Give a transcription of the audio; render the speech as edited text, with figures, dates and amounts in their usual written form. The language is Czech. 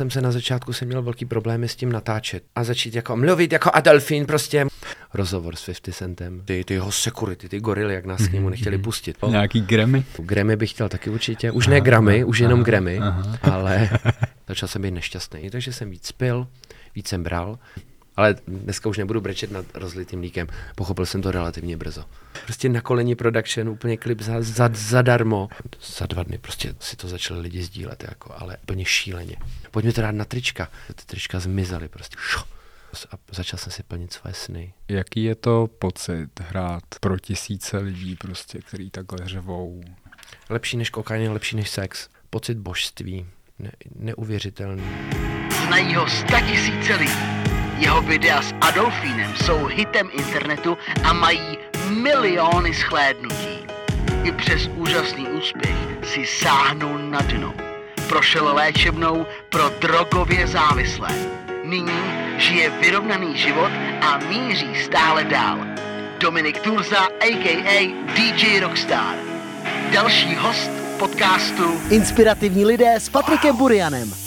jsem se na začátku měl velký problémy s tím natáčet a začít jako mluvit jako Adolfín prostě. Rozhovor s 50 Centem, ty jeho security, ty gorily, jak nás k němu nechtěli pustit. Nějaký Grammy? Grammy bych chtěl taky určitě, už aha, ne Grammy, už jenom Grammy, ale začal jsem být nešťastný, takže jsem víc pil, víc jsem bral. Ale dneska už nebudu brečet nad rozlitým mlíkem. Pochopil jsem to relativně brzo. Prostě na koleni production, úplně klip zadarmo. Za 2 dny prostě si to začali lidi sdílet, jako, ale úplně šíleně. Pojďme to dát na trička. Ty trička zmizely prostě. A začal jsem si plnit své sny. Jaký je to pocit hrát pro tisíce lidí, prostě, který takhle řevou? Lepší než kokain, lepší než sex. Pocit božství. Neuvěřitelný. Znají ho 100 000 lidí. Jeho videa s Adolfínem jsou hitem internetu a mají miliony shlédnutí. I přes úžasný úspěch si sáhnou na dno. Prošel léčebnou pro drogově závislé. Nyní žije vyrovnaný život a míří stále dál. Dominik Turza, a.k.a. DJ Rockstar. Další host podcastu Inspirativní lidé s Patrikem Burianem.